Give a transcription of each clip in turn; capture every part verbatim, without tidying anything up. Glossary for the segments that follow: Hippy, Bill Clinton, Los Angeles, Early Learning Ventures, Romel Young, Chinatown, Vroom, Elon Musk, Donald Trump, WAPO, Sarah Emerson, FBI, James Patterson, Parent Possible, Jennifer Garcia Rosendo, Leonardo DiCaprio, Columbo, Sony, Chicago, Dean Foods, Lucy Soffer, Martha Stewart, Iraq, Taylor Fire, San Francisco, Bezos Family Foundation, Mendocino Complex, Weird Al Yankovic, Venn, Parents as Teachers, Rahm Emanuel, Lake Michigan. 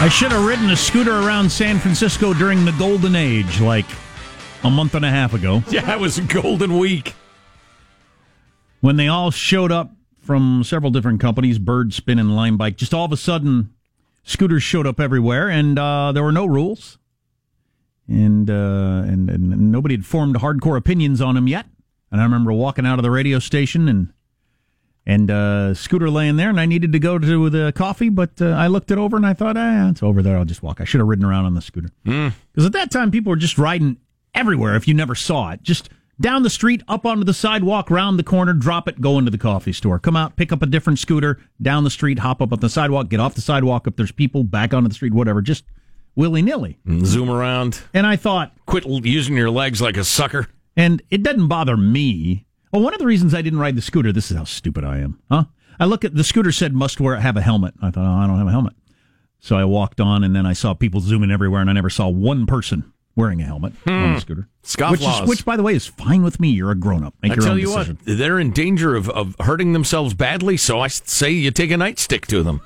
I should have ridden a scooter around San Francisco during the golden age, like a month and a half ago. Yeah, it was a golden week. When they all showed up from several different companies, Bird, Spin, and Lime Bike, just all of a sudden, scooters showed up everywhere, and uh, there were no rules. And, uh, and, and nobody had formed hardcore opinions on them yet. And I remember walking out of the radio station and... And uh, scooter laying there, and I needed to go to the coffee, but uh, I looked it over, and I thought, ah, it's over there. I'll just walk. I should have ridden around on the scooter. Because mm. at that time, people were just riding everywhere if you never saw it. Just down the street, up onto the sidewalk, round the corner, drop it, go into the coffee store. Come out, pick up a different scooter, down the street, hop up on the sidewalk, get off the sidewalk if there's people, back onto the street, whatever. Just willy-nilly. Mm. Zoom around. And I thought... Quit using your legs like a sucker. And it doesn't bother me. Well, one of the reasons I didn't ride the scooter, this is how stupid I am, huh? I look at, the scooter said must wear, have a helmet. I thought, oh, I don't have a helmet. So I walked on, and then I saw people zooming everywhere, and I never saw one person wearing a helmet hmm. on the scooter. Which, is, which, by the way, is fine with me. You're a grown-up. Make I your tell own you decision. What, they're in danger of, of hurting themselves badly, so I say you take a nightstick to them.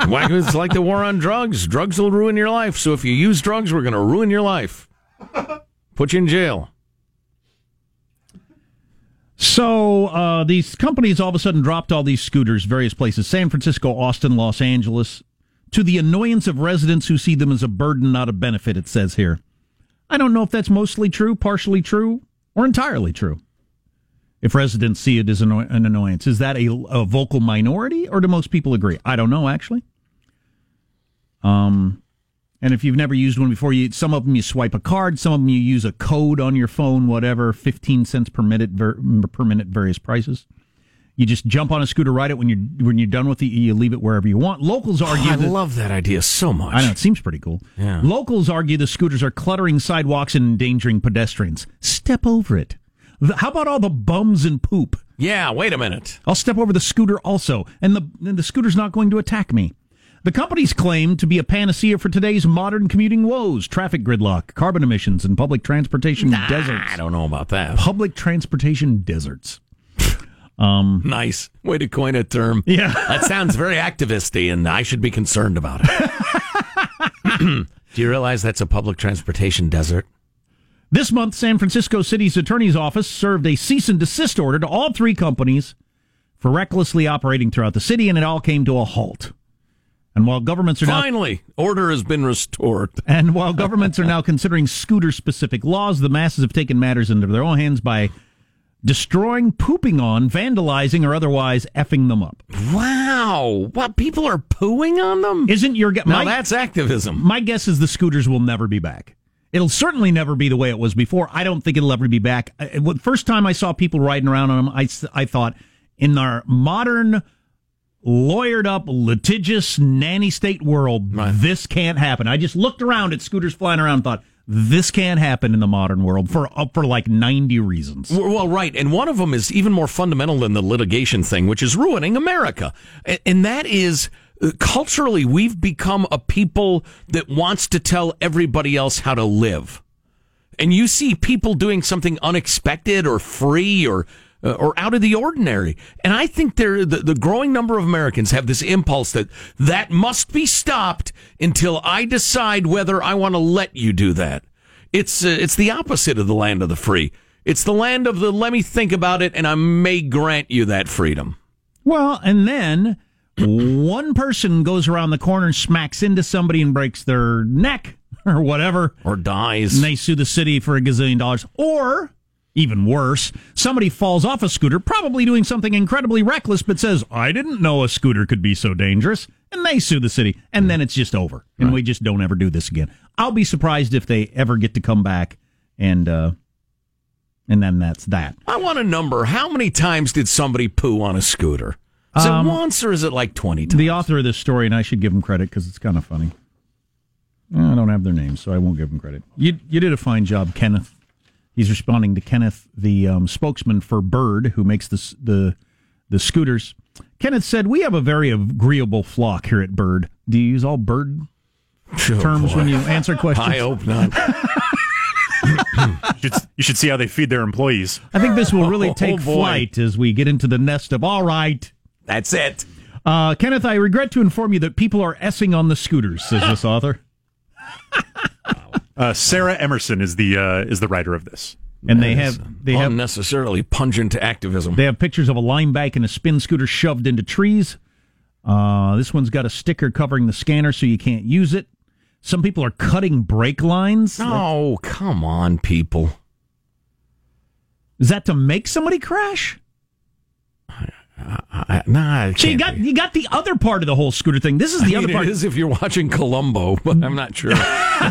It's like the war on drugs. Drugs will ruin your life, so if you use drugs, we're going to ruin your life. Put you in jail. So uh, these companies all of a sudden dropped all these scooters, various places, San Francisco, Austin, Los Angeles, to the annoyance of residents who see them as a burden, not a benefit, it says here. I don't know if that's mostly true, partially true, or entirely true. If residents see it as anno- an annoyance, is that a, a vocal minority, or do most people agree? I don't know, actually. Um, and if you've never used one before, you some of them you swipe a card, some of them you use a code on your phone, whatever, fifteen cents per minute, ver, per minute, various prices. You just jump on a scooter, ride it. When you're, when you're done with it, you leave it wherever you want. Locals argue... Oh, I that, love that idea so much. I know, it seems pretty cool. Yeah. Locals argue the scooters are cluttering sidewalks and endangering pedestrians. Step over it. How about all the bums and poop? Yeah, wait a minute. I'll step over the scooter also, and the and the scooter's not going to attack me. The companies claim to be a panacea for today's modern commuting woes, traffic gridlock, carbon emissions, and public transportation nah, deserts. I don't know about that. Public transportation deserts. Um, nice. Way to coin a term. Yeah. That sounds very activist-y, and I should be concerned about it. Do you realize that's a public transportation desert? This month, San Francisco City's attorney's office served a cease and desist order to all three companies for recklessly operating throughout the city, and it all came to a halt. And while governments are now finally order has been restored. And while governments are now considering scooter-specific laws, the masses have taken matters into their own hands by destroying, pooping on, vandalizing, or otherwise effing them up. Wow! What, people are pooing on them? Isn't your guess? Now that's activism. My guess is the scooters will never be back. It'll certainly never be the way it was before. I don't think it'll ever be back. The first time I saw people riding around on them, I I thought in our modern, lawyered up, litigious, nanny state world, right. This can't happen. I just looked around at scooters flying around and thought, this can't happen in the modern world for up for like ninety reasons. Well, right. And one of them is even more fundamental than the litigation thing, which is ruining America. And that is, culturally, we've become a people that wants to tell everybody else how to live. And you see people doing something unexpected or free or Uh, or out of the ordinary. And I think there, the, the growing number of Americans have this impulse that that must be stopped until I decide whether I want to let you do that. It's uh, it's the opposite of the land of the free. It's the land of the let me think about it and I may grant you that freedom. Well, and then one person goes around the corner, smacks into somebody and breaks their neck or whatever. Or dies. And they sue the city for a gazillion dollars. Or... even worse, somebody falls off a scooter, probably doing something incredibly reckless, but says, I didn't know a scooter could be so dangerous, and they sue the city, and then it's just over, and right. We just don't ever do this again. I'll be surprised if they ever get to come back, and uh, and then that's that. I want a number. How many times did somebody poo on a scooter? Is um, it once, or is it like twenty times? The author of this story, and I should give him credit, because it's kind of funny. I don't have their names, so I won't give him credit. You, you did a fine job, Kenneth. He's responding to Kenneth, the um, spokesman for Bird, who makes the, the the scooters. Kenneth said, we have a very agreeable flock here at Bird. Do you use all Bird oh terms boy. when you answer questions? I hope not. you, should, you should see how they feed their employees. I think this will really take oh, oh flight as we get into the nest of all right. That's it. Uh, Kenneth, I regret to inform you that people are essing on the scooters, says this author. uh, Sarah Emerson is the uh, is the writer of this. And that they have they unnecessarily have, pungent activism. They have pictures of a Lime Bike and a Spin scooter shoved into trees. Uh, this one's got a sticker covering the scanner so you can't use it. Some people are cutting brake lines. Oh, like, come on, people. Is that to make somebody crash? I, I, I, nah, it so you got be. you got the other part of the whole scooter thing. This is the I other mean, part. It is if you're watching Columbo, but I'm not sure.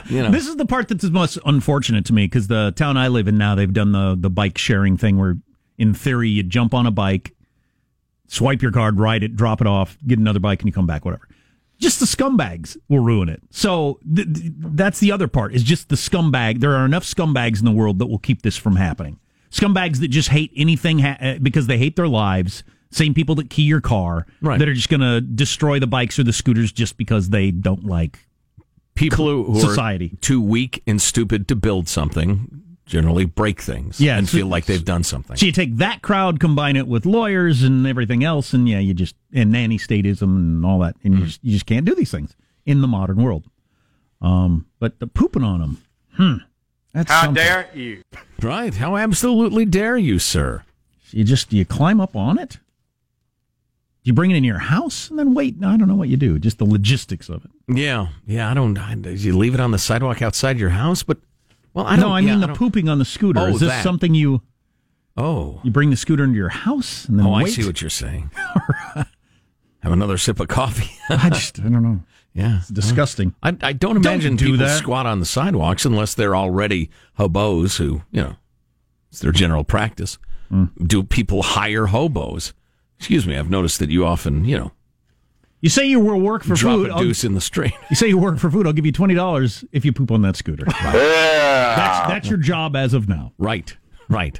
You know. This is the part that's the most unfortunate to me, because the town I live in now, they've done the, the bike sharing thing where, in theory, you jump on a bike, swipe your card, ride it, drop it off, get another bike, and you come back, whatever. Just the scumbags will ruin it. So th- th- that's the other part, is just the scumbag. There are enough scumbags in the world that will keep this from happening. Scumbags that just hate anything ha- because they hate their lives. Same people that key your car, right, that are just going to destroy the bikes or the scooters just because they don't like people who society. Are too weak and stupid to build something. Generally break things yeah, and so, feel like they've done something. So you take that crowd, combine it with lawyers and everything else, and yeah, you just, and nanny statism and all that, and mm. you, just, you just can't do these things in the modern world. Um, but the pooping on them, hmm, that's how something. Dare you? Right? How absolutely dare you, sir? So you just you climb up on it. You bring it in your house and then wait. No, I don't know what you do. Just the logistics of it. Yeah, yeah. I don't. I, you leave it on the sidewalk outside your house, but. Well, I don't, no, I mean yeah, the I pooping on the scooter. Oh, is this that. something you? Oh, you bring the scooter into your house and then oh, wait? I see what you're saying. Have another sip of coffee. I just, I don't know. Yeah, it's disgusting. I, I don't imagine don't do people that. squat on the sidewalks unless they're already hobos who, you know, it's their general practice. Mm. Do people hire hobos? Excuse me, I've noticed that you often, you know. You say you will work for Drop food. Drop a deuce I'll, in the street. You say you work for food. I'll give you twenty dollars if you poop on that scooter. Right. Yeah. That's, that's your job as of now. Right, right.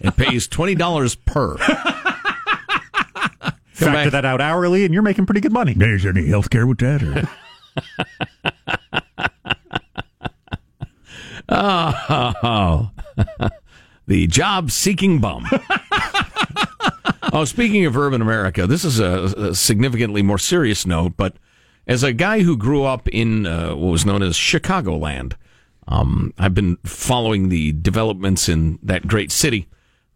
It pays twenty dollars per. Factor that out hourly, and you're making pretty good money. There's any health care with that? Or... oh, the job-seeking bum. Oh, speaking of urban America, this is a, a significantly more serious note, but as a guy who grew up in uh, what was known as Chicagoland, um, I've been following the developments in that great city,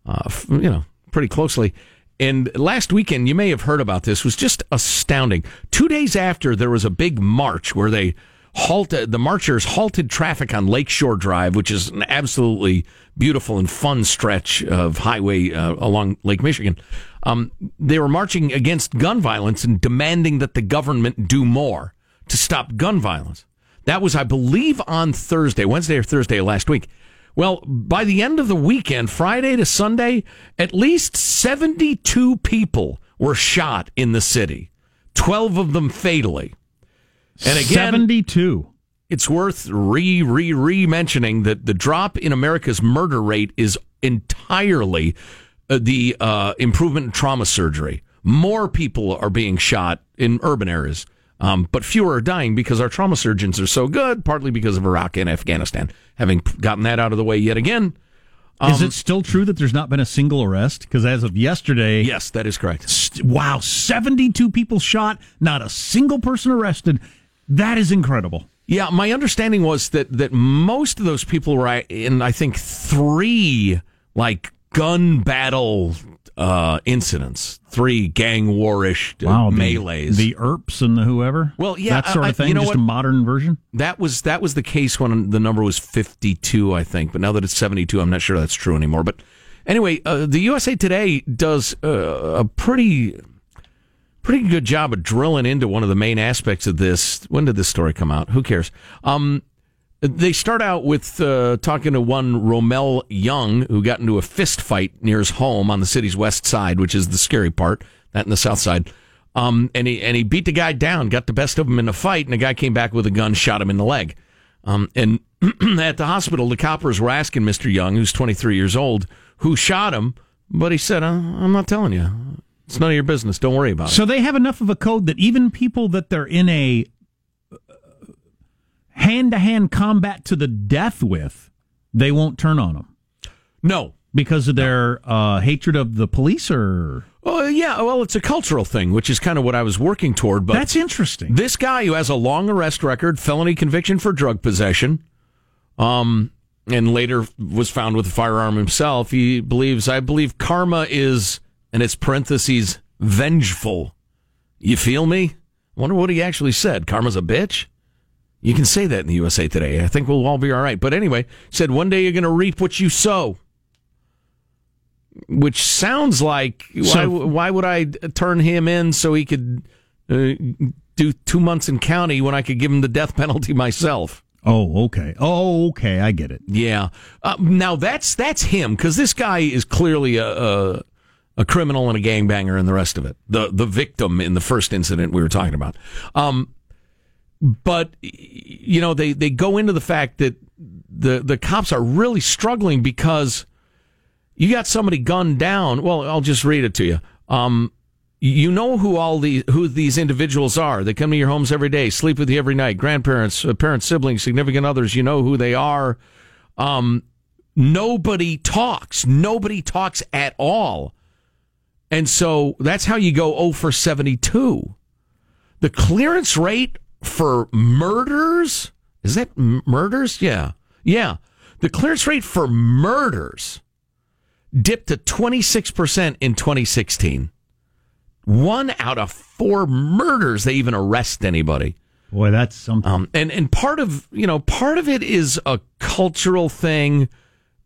uh, you know, pretty closely. And last weekend, you may have heard about this, was just astounding. Two days after, there was a big march where they halted, the marchers halted traffic on Lakeshore Drive, which is an absolutely beautiful and fun stretch of highway uh, along Lake Michigan. Um, they were marching against gun violence and demanding that the government do more to stop gun violence. That was, I believe, on Thursday, Wednesday or Thursday last week. Well, by the end of the weekend, Friday to Sunday, at least seventy-two people were shot in the city, twelve of them fatally. And again, seventy-two. It's worth re, re, re mentioning that the drop in America's murder rate is entirely uh, the uh, improvement in trauma surgery. More people are being shot in urban areas, um, but fewer are dying because our trauma surgeons are so good, partly because of Iraq and Afghanistan. Having gotten that out of the way yet again. Um, is it still true that there's not been a single arrest? Because as of yesterday... Yes, that is correct. St- wow, seventy-two people shot, not a single person arrested. That is incredible. Yeah, my understanding was that, that most of those people were in, I think, three like gun battle uh, incidents, three gang war-ish wow, melees. The, the E R Ps and the whoever? Well, yeah. That sort I, of thing, you know just what? A modern version? That was that was the case when the number was fifty-two, I think. But now that it's seventy-two, I'm not sure that's true anymore. But anyway, uh, the U S A Today does uh, a pretty... Pretty good job of drilling into one of the main aspects of this. When did this story come out? Who cares? Um, they start out with uh, talking to one Romel Young, who got into a fist fight near his home on the city's west side, which is the scary part, that and the south side. Um, and he and he beat the guy down, got the best of him in a fight, and the guy came back with a gun, shot him in the leg. Um, and at the hospital, the coppers were asking Mister Young, who's twenty-three years old, who shot him, but he said, "I'm not telling you. It's none of your business. Don't worry about it." So they have enough of a code that even people that they're in a hand-to-hand combat to the death with, they won't turn on them. No, Because of their uh, hatred of the police, or? Oh, yeah, well, it's a cultural thing, which is kind of what I was working toward. But that's interesting. This guy who has a long arrest record, felony conviction for drug possession, um, and later was found with a firearm himself, he believes, I believe karma is, and it's parentheses, vengeful. You feel me? I wonder what he actually said. Karma's a bitch? You can say that in the U S A Today. I think we'll all be all right. But anyway, said one day you're going to reap what you sow. Which sounds like, so, why, why would I turn him in so he could uh, do two months in county when I could give him the death penalty myself? Oh, okay. Oh, okay. I get it. Yeah. Uh, now, that's that's him, because this guy is clearly a, a a criminal and a gangbanger and the rest of it. The the victim in the first incident we were talking about. Um, but, you know, they, they go into the fact that the the cops are really struggling because... You got somebody gunned down. Well, I'll just read it to you. Um, you know who all these who these individuals are. They come to your homes every day, sleep with you every night. Grandparents, parents, siblings, significant others. You know who they are. Um, nobody talks. Nobody talks at all. And so that's how you go zero for seventy-two. The clearance rate for murders is that m- murders? Yeah, yeah. The clearance rate for murders dipped to twenty-six percent in twenty sixteen. One out of four murders, they even arrest anybody. Boy, that's something. Um, and and part of you know part of it is a cultural thing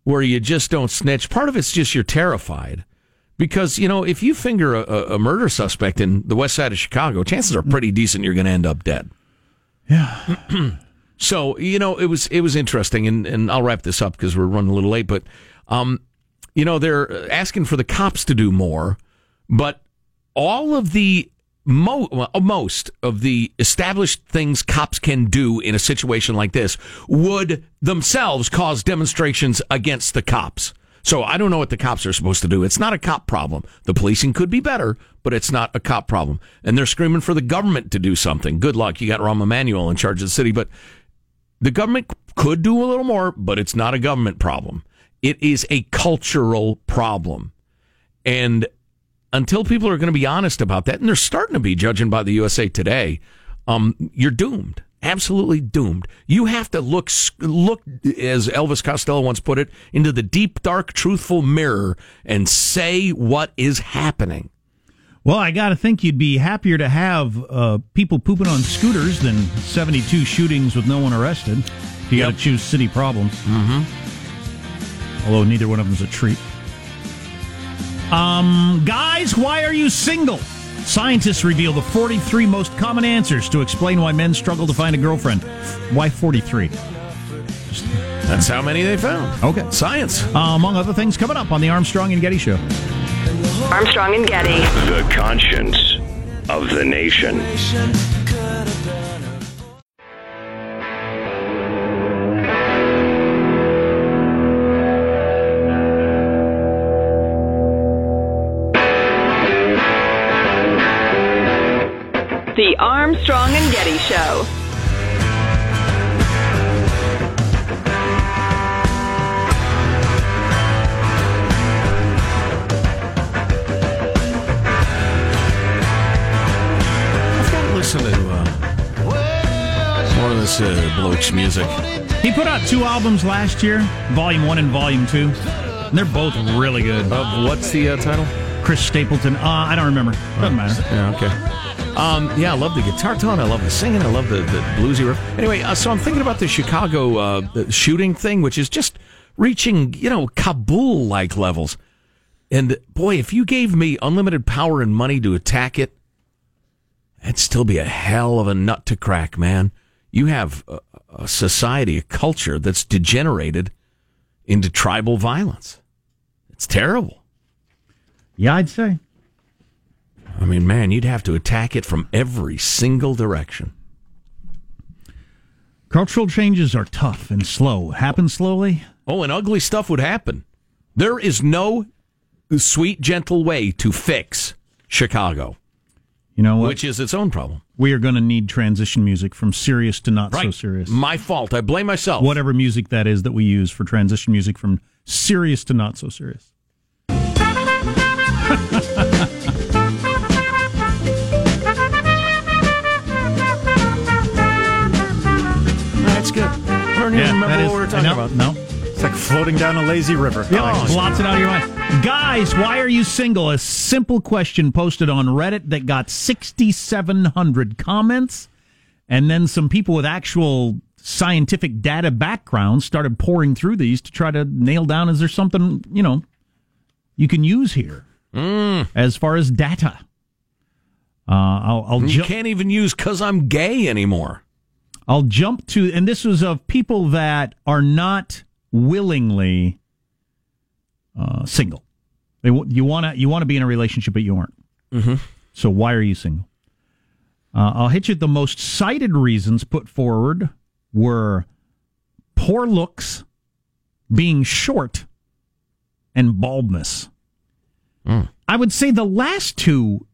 where you just don't snitch. Part of it's just you're terrified because you know if you finger a, a murder suspect in the west side of Chicago, chances are pretty decent you're going to end up dead. Yeah. So you know it was it was interesting, and and I'll wrap this up because we're running a little late, but. Um, You know, they're asking for the cops to do more, but all of the, mo- well, most of the established things cops can do in a situation like this would themselves cause demonstrations against the cops. So I don't know what the cops are supposed to do. It's not a cop problem. The policing could be better, but it's not a cop problem. And they're screaming for the government to do something. Good luck. You got Rahm Emanuel in charge of the city, but the government could do a little more, but it's not a government problem. It is a cultural problem. And until people are going to be honest about that, and they're starting to be, judging by the U S A Today, um, you're doomed, absolutely doomed. You have to look, look, as Elvis Costello once put it, into the deep, dark, truthful mirror and say what is happening. Well, I got to think you'd be happier to have uh, people pooping on scooters than seventy-two shootings with no one arrested. You got to yep. choose city problems. Mm-hmm. Although neither one of them's a treat. Um, guys, why are you single? Scientists reveal the forty-three most common answers to explain why men struggle to find a girlfriend. Why forty-three? That's how many they found. Okay. Science. Uh, among other things, coming up on the Armstrong and Getty Show. Armstrong and Getty. The conscience of the nation. The Armstrong and Getty Show. I've got to listen to uh, more of this uh, bloke's music. He put out two albums last year, Volume one and Volume two. And they're both really good. Uh, what's the uh, title? Chris Stapleton. Uh, I don't remember. Doesn't oh. matter. Yeah, okay. Um, yeah, I love the guitar tone. I love the singing. I love the, the bluesy riff. Anyway, uh, so I'm thinking about the Chicago uh, shooting thing, which is just reaching, you know, Kabul-like levels. And, boy, if you gave me unlimited power and money to attack it, that'd still be a hell of a nut to crack, man. You have a, a society, a culture that's degenerated into tribal violence. It's terrible. Yeah, I'd say. I mean, man, you'd have to attack it from every single direction. Cultural changes are tough and slow. Happen slowly. Oh, and ugly stuff would happen. There is no sweet, gentle way to fix Chicago. You know what? Which is its own problem. We are going to need transition music from serious to not right. so serious. My fault. I blame myself. Whatever music that is that we use for transition music from serious to not so serious. That's good. I don't even yeah, remember what we were talking about. No. It's like floating down a lazy river. Yeah, oh, blots it out of your mind. Guys, why are you single? A simple question posted on Reddit that got six thousand seven hundred comments, and then some people with actual scientific data backgrounds started pouring through these to try to nail down, is there something, you know, you can use here mm. as far as data? Uh, I'll, I'll ju- you can't even use because I'm gay anymore. I'll jump to, and this was of people that are not willingly uh, single. They, you want to you want to be in a relationship, but you aren't. Mm-hmm. So why are you single? Uh, I'll hit you. The most cited reasons put forward were poor looks, being short, and baldness. Mm. I would say the last two,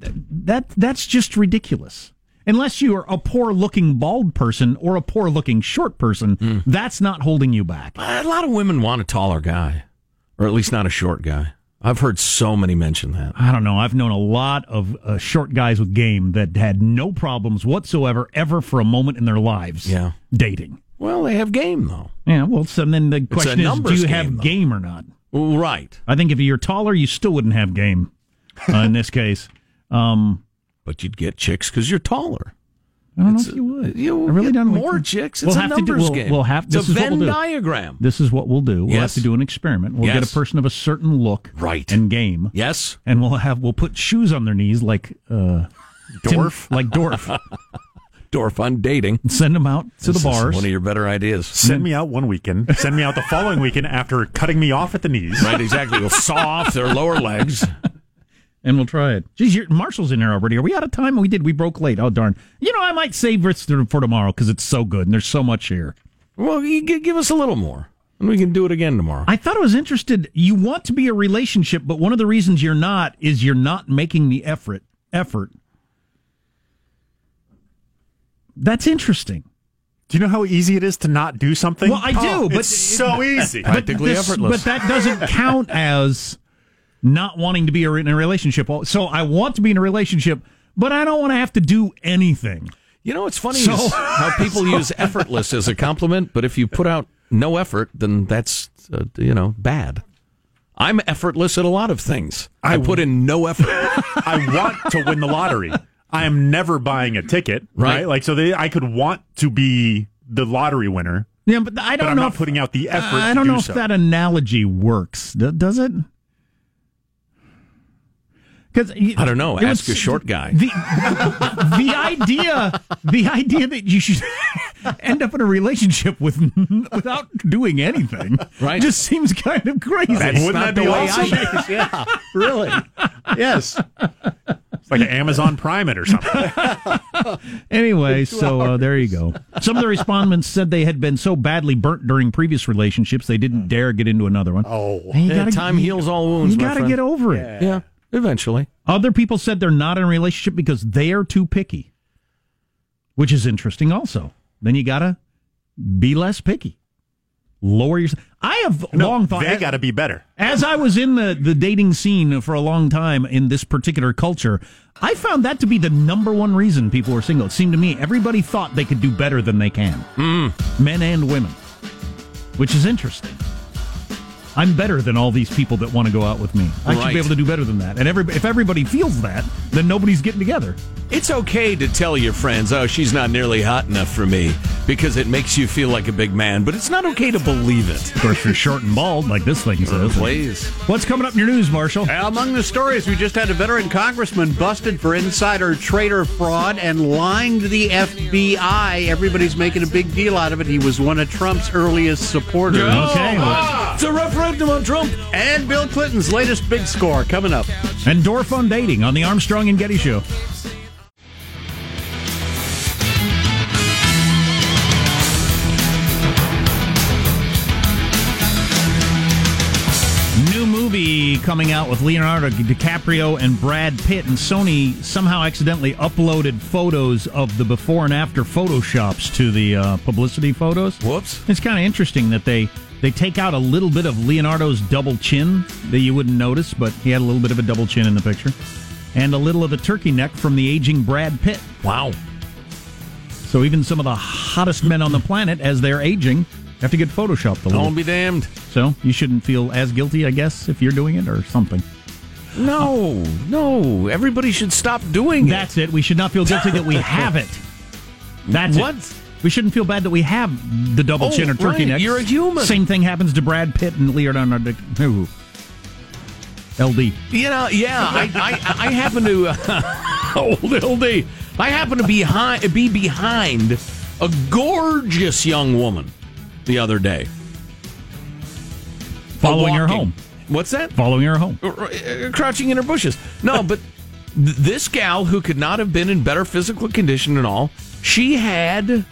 th- that that's just ridiculous. Unless you are a poor-looking bald person or a poor-looking short person, mm. that's not holding you back. A lot of women want a taller guy, or at least not a short guy. I've heard so many mention that. I don't know. I've known a lot of uh, short guys with game that had no problems whatsoever ever for a moment in their lives yeah. dating. Well, they have game, though. Yeah, well, so then the question is, do you game, have though. game or not? Well, right. I think if you're taller, you still wouldn't have game uh, in this case. Um But you'd get chicks because you're taller. I don't it's know if you would. You'll I really get don't more think. chicks. It's we'll a have numbers to do, we'll, game. We'll have, this it's a is Venn what we'll do. diagram. This is what we'll do. We'll yes. have to do an experiment. We'll yes. get a person of a certain look right. and game. Yes. And we'll have we'll put shoes on their knees like... Uh, Dorf? Tim, like Dorf. Dorf on dating. And send them out to this the bars. Is one of your better ideas. Send me out one weekend. Send me out the following weekend after cutting me off at the knees. Right, exactly. We'll saw off their lower legs. And we'll try it. Geez, your, Marshall's in here already. Are we out of time? We did. We broke late. Oh, darn. You know, I might save this for tomorrow because it's so good and there's so much here. Well, you give us a little more and we can do it again tomorrow. I thought I was interested. You want to be a relationship, but one of the reasons you're not is you're not making the effort. Effort. That's interesting. Do you know how easy it is to not do something? Well, I do. Oh, but it's so easy. Practically but this, effortless. But that doesn't count as... not wanting to be in a relationship. So I want to be in a relationship, but I don't want to have to do anything. You know, it's funny so, how people so. use effortless as a compliment, but if you put out no effort, then that's, uh, you know, bad. I'm effortless at a lot of things. I, I put in no effort. I want to win the lottery. I am never buying a ticket, right? right? Like, so they, I could want to be the lottery winner. Yeah, but I don't but know. I'm not if, putting out the effort. I don't to do know if so. that analogy works. Does it? I don't know. Ask was, a short guy. The, the idea, the idea that you should end up in a relationship with without doing anything, right. just seems kind of crazy. That's Wouldn't that be awesome? Yeah, really. Yes. It's like an Amazon Prime it or something. Anyway, so uh, there you go. Some of the respondents said they had been so badly burnt during previous relationships they didn't dare get into another one. Oh, gotta, time heals all wounds. You got to get over it. Yeah. yeah. Eventually. Other people said they're not in a relationship because they are too picky, which is interesting also. Then you got to be less picky. Lower your... I have no, long thought... They got to be better. As I was in the, the dating scene for a long time in this particular culture, I found that to be the number one reason people were single. It seemed to me everybody thought they could do better than they can. Mm. Men and women, which is interesting. I'm better than all these people that want to go out with me. I right. should be able to do better than that. And every, if everybody feels that, then nobody's getting together. It's okay to tell your friends, oh, she's not nearly hot enough for me, because it makes you feel like a big man. But it's not okay to believe it. Of course, you're short and bald, like this thing says. Please. What's coming up in your news, Marshall? Among the stories, we just had a veteran congressman busted for insider trader fraud and lying to the F B I. Everybody's making a big deal out of it. He was one of Trump's earliest supporters. Yeah. Okay. Ah, it's a reference. On Trump and Bill Clinton's latest big score coming up. And Dorf on dating on the Armstrong and Getty Show. New movie. movie coming out with Leonardo DiCaprio and Brad Pitt, and Sony somehow accidentally uploaded photos of the before and after photoshops to the uh, publicity photos. Whoops. It's kind of interesting that they, they take out a little bit of Leonardo's double chin that you wouldn't notice, but he had a little bit of a double chin in the picture, and a little of the turkey neck from the aging Brad Pitt. Wow. So even some of the hottest men on the planet, as they're aging, have to get photoshopped a little. Don't be damned. So you shouldn't feel as guilty, I guess, if you're doing it or something. No, uh, no. Everybody should stop doing that's it. That's it. We should not feel guilty that we have it. That's what? It. We shouldn't feel bad that we have the double oh, chin or turkey right. neck. You're a human. Same thing happens to Brad Pitt and Leonardo DiCaprio. L D. You know, yeah. I, I, I happen to... Uh, old L D. I happen to be behind, be behind a gorgeous young woman the other day. Following her home. What's that? Following her home. Crouching in her bushes. No, but th- this gal, who could not have been in better physical condition and all, she had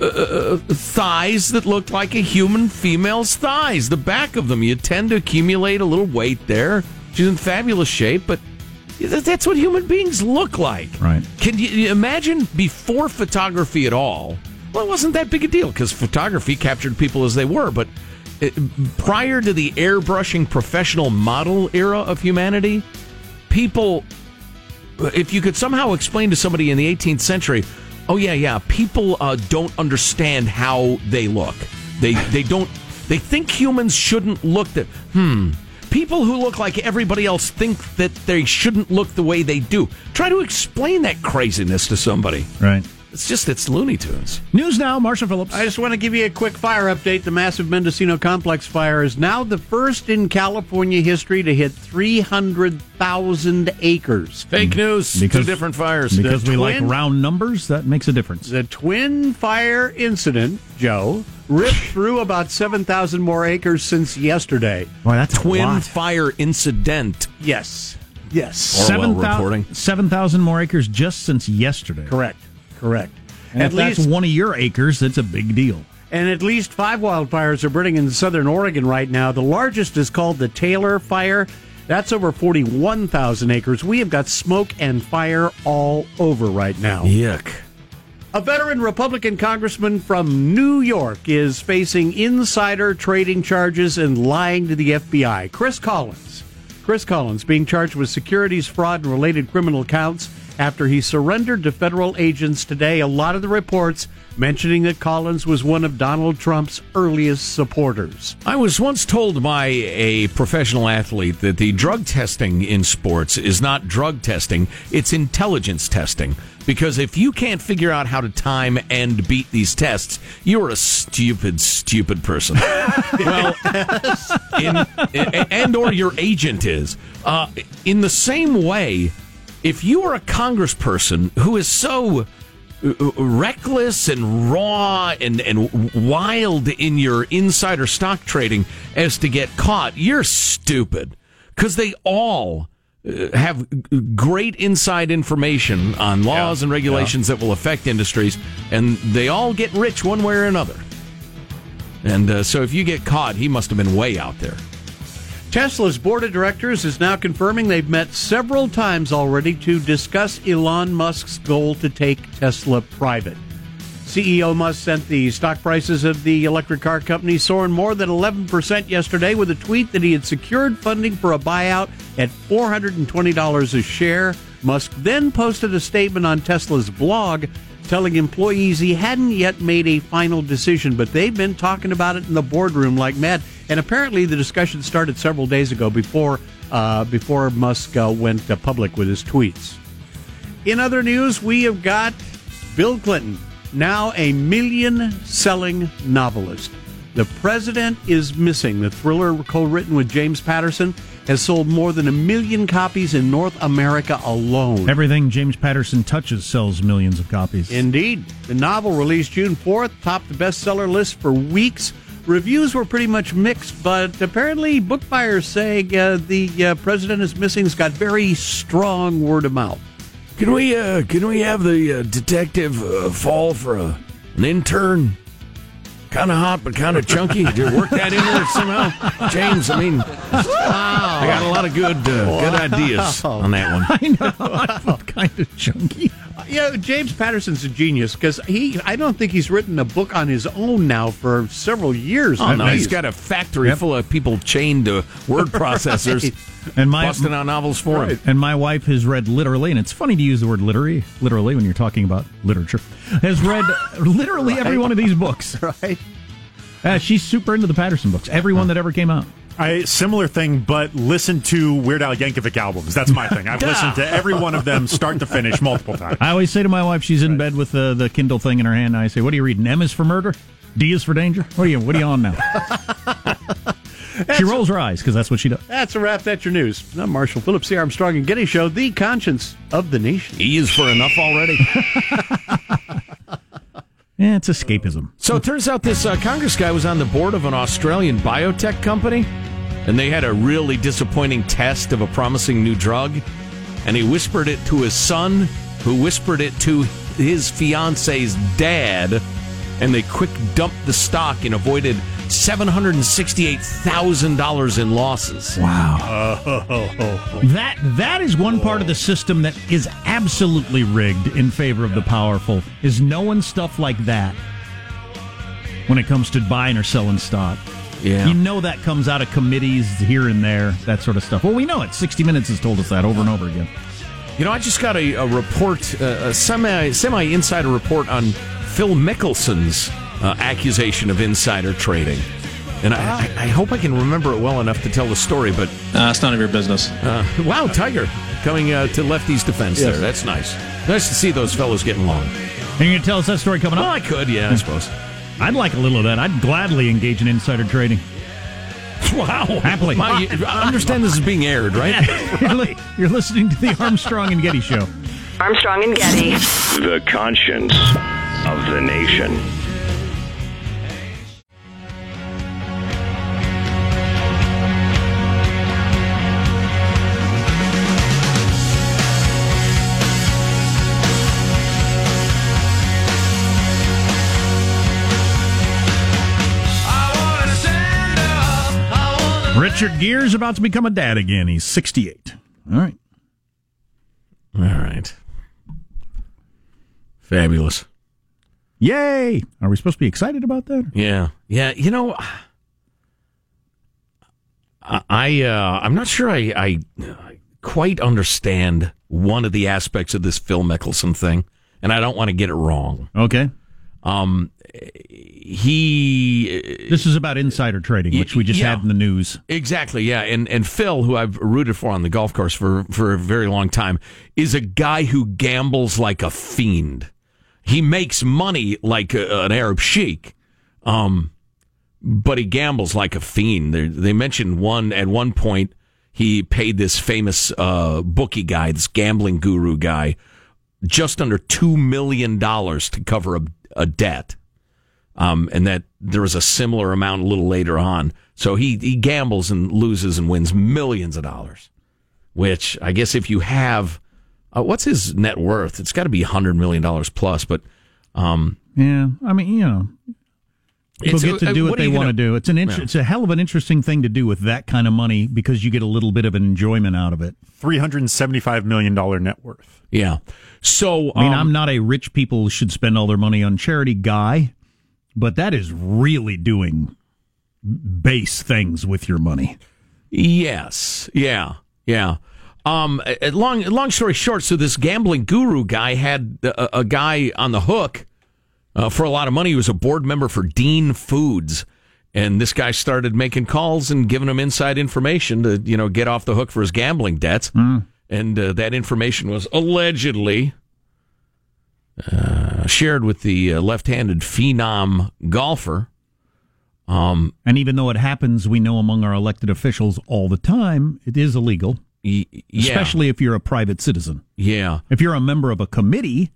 uh, thighs that looked like a human female's thighs. The back of them, you tend to accumulate a little weight there. She's in fabulous shape, but... that's what human beings look like. Right. Can you imagine before photography at all? Well, it wasn't that big a deal because photography captured people as they were. But it, prior to the airbrushing professional model era of humanity, people, if you could somehow explain to somebody in the eighteenth century, oh, yeah, yeah, people uh, don't understand how they look. They, they don't, they think humans shouldn't look that, hmm. People who look like everybody else think that they shouldn't look the way they do. Try to explain that craziness to somebody. Right. It's just, it's Looney Tunes. News now, Marshall Phillips. I just want to give you a quick fire update. The massive Mendocino Complex fire is now the first in California history to hit three hundred thousand acres. Fake news. Because, Two different fires. Because the we twin, like round numbers, that makes a difference. The twin fire incident, Joe... ripped through about seven thousand more acres since yesterday. Boy, that's twin a lot. Fire incident. Yes. Yes. Orwell reporting. seven thousand more acres just since yesterday. Correct. Correct. And at if least, that's one of your acres, that's a big deal. And at least five wildfires are burning in southern Oregon right now. The largest is called the Taylor Fire. That's over forty-one thousand acres. We have got smoke and fire all over right now. Yuck. A veteran Republican congressman from New York is facing insider trading charges and lying to the F B I. Chris Collins. Chris Collins being charged with securities fraud and related criminal counts after he surrendered to federal agents today. A lot of the reports mentioning that Collins was one of Donald Trump's earliest supporters. I was once told by a professional athlete that the drug testing in sports is not drug testing, it's intelligence testing. Because if you can't figure out how to time and beat these tests, you're a stupid, stupid person. Well, in, and or your agent is. Uh, in the same way, if you are a congressperson who is so reckless and raw and, and wild in your insider stock trading as to get caught, you're stupid. Because they all... have great inside information on laws yeah, and regulations yeah. that will affect industries, and they all get rich one way or another. And uh, so if you get caught, he must have been way out there. Tesla's board of directors is now confirming they've met several times already to discuss Elon Musk's goal to take Tesla private. C E O Musk sent the stock prices of the electric car company soaring more than eleven percent yesterday with a tweet that he had secured funding for a buyout at four hundred twenty dollars a share. Musk then posted a statement on Tesla's blog telling employees he hadn't yet made a final decision, but they've been talking about it in the boardroom like mad. And apparently the discussion started several days ago before, uh, before Musk uh, went uh, public with his tweets. In other news, we have got Bill Clinton, now a million-selling novelist. The President Is Missing, the thriller co-written with James Patterson, has sold more than a million copies in North America alone. Everything James Patterson touches sells millions of copies. Indeed. The novel released June fourth, topped the bestseller list for weeks. Reviews were pretty much mixed, but apparently book buyers say uh, the uh, President Is Missing has got very strong word of mouth. Can we uh, can we have the uh, detective uh, fall for a, an intern? kind of hot but kind of chunky. Did you work that in there somehow? James, I mean, wow. I got a lot of good uh, wow. good ideas on that one. I know. I'm kind of chunky. You know, James Patterson's a genius because he I don't think he's written a book on his own now for several years. Oh, no, he's got a factory yep. full of people chained to word processors. Right. And my, busting out novels for right. him. And my wife has read literally, and it's funny to use the word literally, literally when you're talking about literature, has read literally right. every one of these books. Right. Uh, she's super into the Patterson books, every one huh. that ever came out. I, similar thing, but listen to Weird Al Yankovic albums. That's my thing. I've listened to every one of them, start to finish, multiple times. I always say to my wife, she's in right. bed with the, the Kindle thing in her hand, and I say, what are you reading? M is for murder? D is for danger? What are you, what are you on now? That's she rolls her eyes, because that's what she does. That's a wrap. That's your news. I'm Marshall Phillips, the Armstrong and Getty Show, the conscience of the nation. E is for enough already. Yeah, it's escapism. So it turns out this uh, Congress guy was on the board of an Australian biotech company, and they had a really disappointing test of a promising new drug, and he whispered it to his son, who whispered it to his fiance's dad, and they quick dumped the stock and avoided seven hundred sixty-eight thousand dollars in losses. Wow. Oh. That that is one part of the system that is absolutely rigged in favor of the powerful, is knowing stuff like that when it comes to buying or selling stock. Yeah. You know that comes out of committees here and there, that sort of stuff. Well, we know it. sixty minutes has told us that over and over again. You know, I just got a, a report, a, a semi, semi-insider report on Phil Mickelson's Uh, accusation of insider trading. And I, I, I hope I can remember it well enough to tell the story, but... Uh, it's none of your business. Uh, wow, Tiger coming uh, to lefty's defense yes. there. That's nice. Nice to see those fellows getting along. And you're going to tell us that story coming up? Well, I could, yeah, I suppose. I'd like a little of that. I'd gladly engage in insider trading. Wow. Happily. My, you, I understand this is being aired, right? Yeah, right. You're listening to the Armstrong and Getty Show. Armstrong and Getty. The conscience of the nation. Richard Gere's about to become a dad again. He's sixty-eight. All right. All right. Fabulous. Yay! Are we supposed to be excited about that? Yeah. Yeah, you know, I, I uh, I'm not sure I, I quite understand one of the aspects of this Phil Mickelson thing, and I don't want to get it wrong. Okay. Um, he... This is about insider trading, which we just yeah, had in the news. Exactly, yeah. And and Phil, who I've rooted for on the golf course for, for a very long time, is a guy who gambles like a fiend. He makes money like a, an Arab sheik, um, but he gambles like a fiend. They, they mentioned one, at one point, he paid this famous uh, bookie guy, this gambling guru guy, just under two million dollars to cover a a debt, um, and that there was a similar amount a little later on. So he, he gambles and loses and wins millions of dollars, which I guess if you have, uh, what's his net worth? It's got to be one hundred million dollars plus, but... Um, yeah, I mean, you know, people get to do what, what they want to do. It's an int- yeah. it's a hell of an interesting thing to do with that kind of money because you get a little bit of an enjoyment out of it. three hundred seventy-five million dollars net worth. Yeah. So I mean, um, I'm not a rich people should spend all their money on charity guy, but that is really doing base things with your money. Yes. Yeah. Yeah. Um. Long long story short, so this gambling guru guy had a, a guy on the hook Uh, for a lot of money. He was a board member for Dean Foods, and this guy started making calls and giving him inside information to, you know, get off the hook for his gambling debts. Mm. And uh, that information was allegedly uh, shared with the uh, left-handed phenom golfer. Um, and even though it happens, we know among our elected officials all the time, it is illegal, y- yeah. especially if you're a private citizen. Yeah, if you're a member of a committee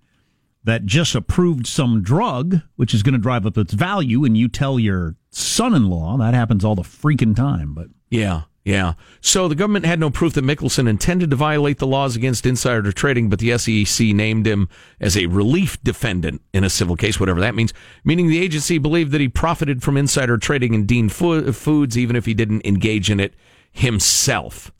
that just approved some drug, which is going to drive up its value, and you tell your son-in-law, that happens all the freaking time. But yeah, Yeah. So the government had no proof that Mickelson intended to violate the laws against insider trading, but the S E C named him as a relief defendant in a civil case, whatever that means, meaning the agency believed that he profited from insider trading in Dean Foods, even if he didn't engage in it himself.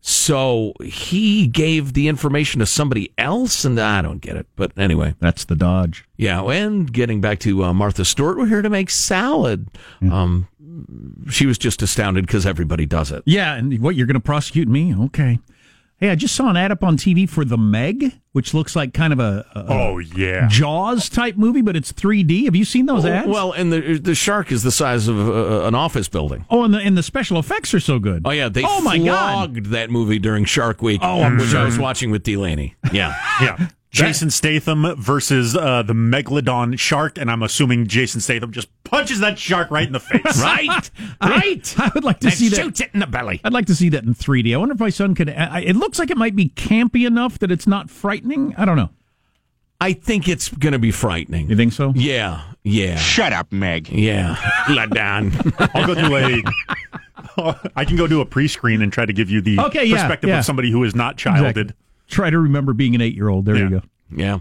So he gave the information to somebody else, and I don't get it. But anyway. That's the dodge. Yeah. And getting back to uh, Martha Stewart, we're here to make salad. Mm. Um She was just astounded because everybody does it. Yeah, and what, you're going to prosecute me? Okay. Hey, I just saw an ad up on T V for The Meg, which looks like kind of a, a oh yeah Jaws-type movie, but it's three D. Have you seen those ads? Well, and the the shark is the size of uh, an office building. Oh, and the and the special effects are so good. Oh, yeah, they oh, my flogged God. that movie during Shark Week, oh, I'm which sure. I was watching with Delaney. Yeah, yeah. Jason Statham versus uh, the Megalodon shark, and I'm assuming Jason Statham just punches that shark right in the face. Right, right. I, I would like to and see that. Shoots it in the belly. I'd like to see that in three D. I wonder if my son could. I, it looks like it might be campy enough that it's not frightening. I don't know. I think it's going to be frightening. You think so? Yeah, yeah. Shut up, Meg. Yeah, Ladon. I'll go do a. I can go do a pre-screen and try to give you the okay, yeah, perspective yeah. of somebody who is not childed. Exactly. Try to remember being an eight-year-old. There yeah. you go. Yeah.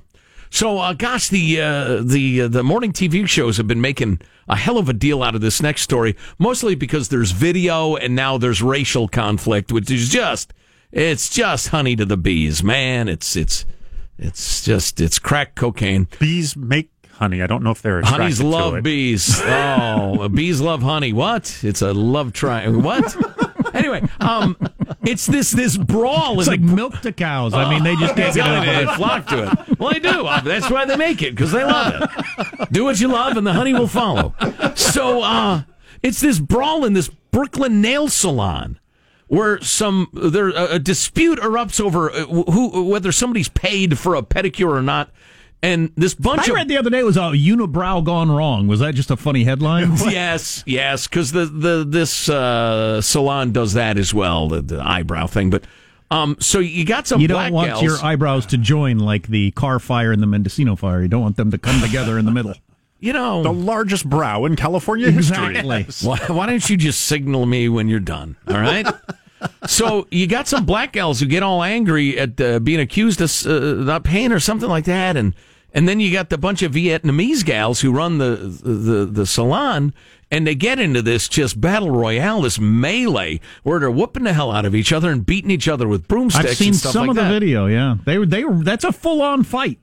So, uh, gosh, the uh, the uh, the morning T V shows have been making a hell of a deal out of this next story, mostly because there's video and now there's racial conflict, which is just it's just honey to the bees, man. It's it's it's just it's crack cocaine. Bees make honey. I don't know if they're attracted honeys love to it. Bees. Oh, bees love honey. What? It's a love triangle. What? Anyway, um, it's this this brawl. It's like the... milk to cows. I mean, they just can't get over it. They flock to it. Well, they do. That's why they make it, because they love it. Do what you love, and the honey will follow. So uh, it's this brawl in this Brooklyn nail salon where some there a dispute erupts over who whether somebody's paid for a pedicure or not. And this bunch I read of, the other day was a uh, unibrow gone wrong. Was that just a funny headline? Yes, yes, because the, the this uh, salon does that as well, the, the eyebrow thing. But um, so you got some. You don't black want gals. Your eyebrows to join like the car fire and the Mendocino fire. You don't want them to come together in the middle. You know, the largest brow in California history. Exactly. Yes. Why, why don't you just signal me when you're done? All right. So you got some black gals who get all angry at uh, being accused of uh, not paying or something like that, and. And then you got the bunch of Vietnamese gals who run the, the the salon, and they get into this just battle royale, this melee, where they're whooping the hell out of each other and beating each other with broomsticks and stuff like that. I've seen some of the video, yeah. They they that's a full-on fight.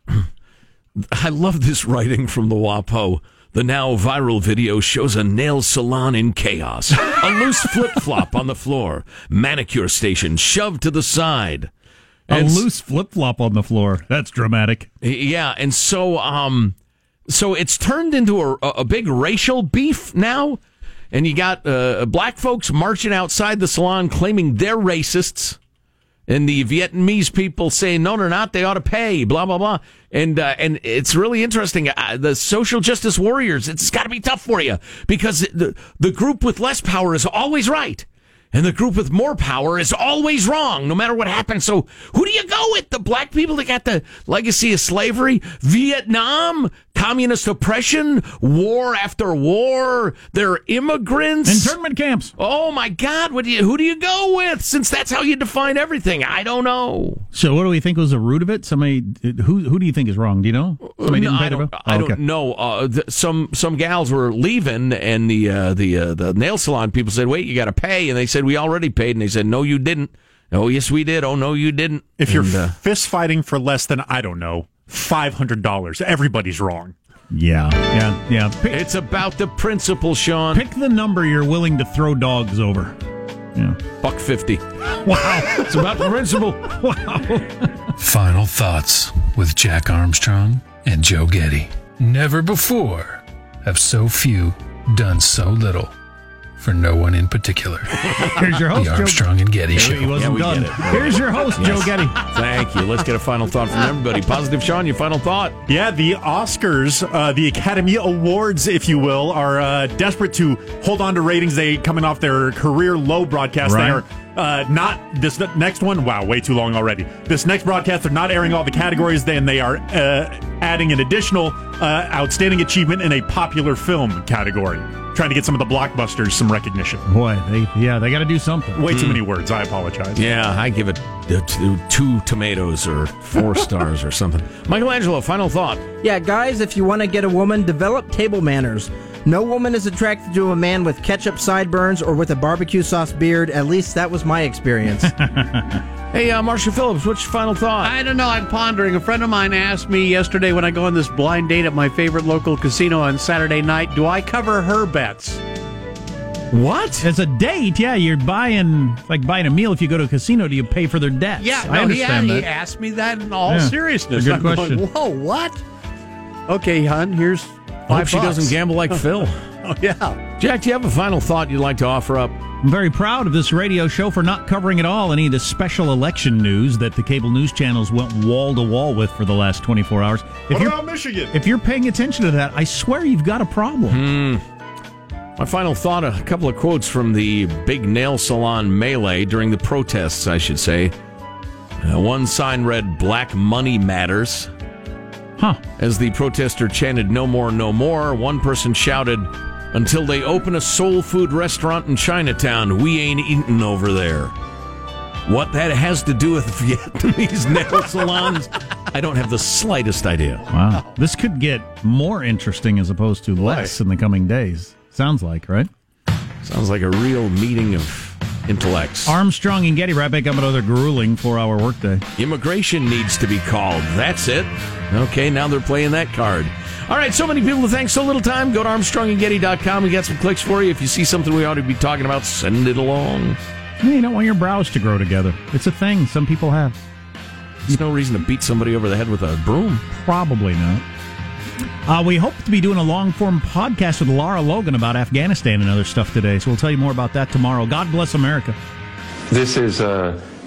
I love this writing from the WAPO. The now viral video shows a nail salon in chaos. A loose flip-flop on the floor. Manicure station shoved to the side. A loose flip-flop on the floor. That's dramatic. Yeah, and so um, so it's turned into a, a big racial beef now, and you got uh, black folks marching outside the salon claiming they're racists, and the Vietnamese people saying, no, they're not, they ought to pay, blah, blah, blah. And uh, and it's really interesting. Uh, the social justice warriors, it's got to be tough for you, because the, the group with less power is always right. And the group with more power is always wrong, no matter what happens. So who do you go with? The black people that got the legacy of slavery, Vietnam, communist oppression, war after war, they're immigrants. Internment camps. Oh, my God. What do you? Who do you go with, since that's how you define everything? I don't know. So what do we think was the root of it? Somebody, who who do you think is wrong? Do you know? Somebody no, didn't pay I don't, I oh, okay. don't know. Uh, th- some some gals were leaving, and the, uh, the, uh, the nail salon people said, wait, you got to pay. And they said, we already paid, and they said, no, you didn't. Oh, yes, we did. Oh, no, you didn't. If you're and, uh, fist fighting for less than, I don't know, five hundred dollars, everybody's wrong. Yeah, yeah, yeah. Pick, it's about the principle, Sean. Pick the number you're willing to throw dogs over. Yeah, buck fifty. Wow, it's about the principle. Wow. Final thoughts with Jack Armstrong and Joe Getty. Never before have so few done so little. For no one in particular. Here's your host, the Armstrong Joe. and Getty Show. He wasn't yeah, done. Here's your host, yes. Joe Getty. Thank you. Let's get a final thought from everybody. Positive Sean, your final thought. Yeah, the Oscars, uh, the Academy Awards, if you will, are uh, desperate to hold on to ratings. They coming off their career low broadcast. Right. They are uh, not this next one. Wow, way too long already. This next broadcast, they're not airing all the categories. Then they are uh, adding an additional uh, outstanding achievement in a popular film category. trying to get some of the blockbusters some recognition. Boy, they, yeah, they got to do something. Way mm. too many words. I apologize. Yeah, I give it two tomatoes or four stars or something. Michelangelo, final thought. Yeah, guys, if you want to get a woman, develop table manners. No woman is attracted to a man with ketchup sideburns or with a barbecue sauce beard. At least that was my experience. Hey, uh, Marcia Phillips, what's your final thought? I don't know. I'm pondering. A friend of mine asked me yesterday when I go on this blind date at my favorite local casino on Saturday night, do I cover her bets? What? As a date, yeah, you're buying, like buying a meal. If you go to a casino, do you pay for their debts? Yeah, I no, understand he, that. He asked me that in all yeah, seriousness. Good I'm question. Going, whoa, what? Okay, hon, here's five Hope bucks. She doesn't gamble like Phil. Oh, yeah. Jack, do you have a final thought you'd like to offer up? I'm very proud of this radio show for not covering at all any of the special election news that the cable news channels went wall-to-wall with for the last twenty-four hours. If what about Michigan? If you're paying attention to that, I swear you've got a problem. Hmm. My final thought, a couple of quotes from the big nail salon melee during the protests, I should say. Uh, one sign read, "Black money matters." Huh. As the protester chanted, "No more, no more," one person shouted, "Until they open a soul food restaurant in Chinatown, we ain't eating over there." What that has to do with Vietnamese nail salons, I don't have the slightest idea. Wow. This could get more interesting as opposed to less right. in the coming days. Sounds like, right? Sounds like a real meeting of intellects. Armstrong and Getty right back up another grueling four-hour workday. Immigration needs to be called. That's it. Okay, now they're playing that card. All right, so many people to thank, so little time. Go to Armstrong and Getty dot com. We got some clicks for you. If you see something we ought to be talking about, send it along. Yeah, you don't want your brows to grow together. It's a thing some people have. There's no reason to beat somebody over the head with a broom. Probably not. Uh, we hope to be doing a long-form podcast with Lara Logan about Afghanistan and other stuff today, so we'll tell you more about that tomorrow. God bless America. This is a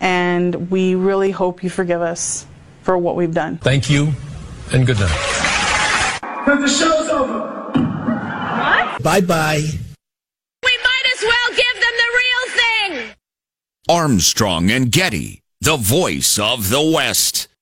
And we really hope you forgive us for what we've done. Thank you, and good night. Because the show's over. What? Bye-bye. We might as well give them the real thing. Armstrong and Getty, the voice of the West.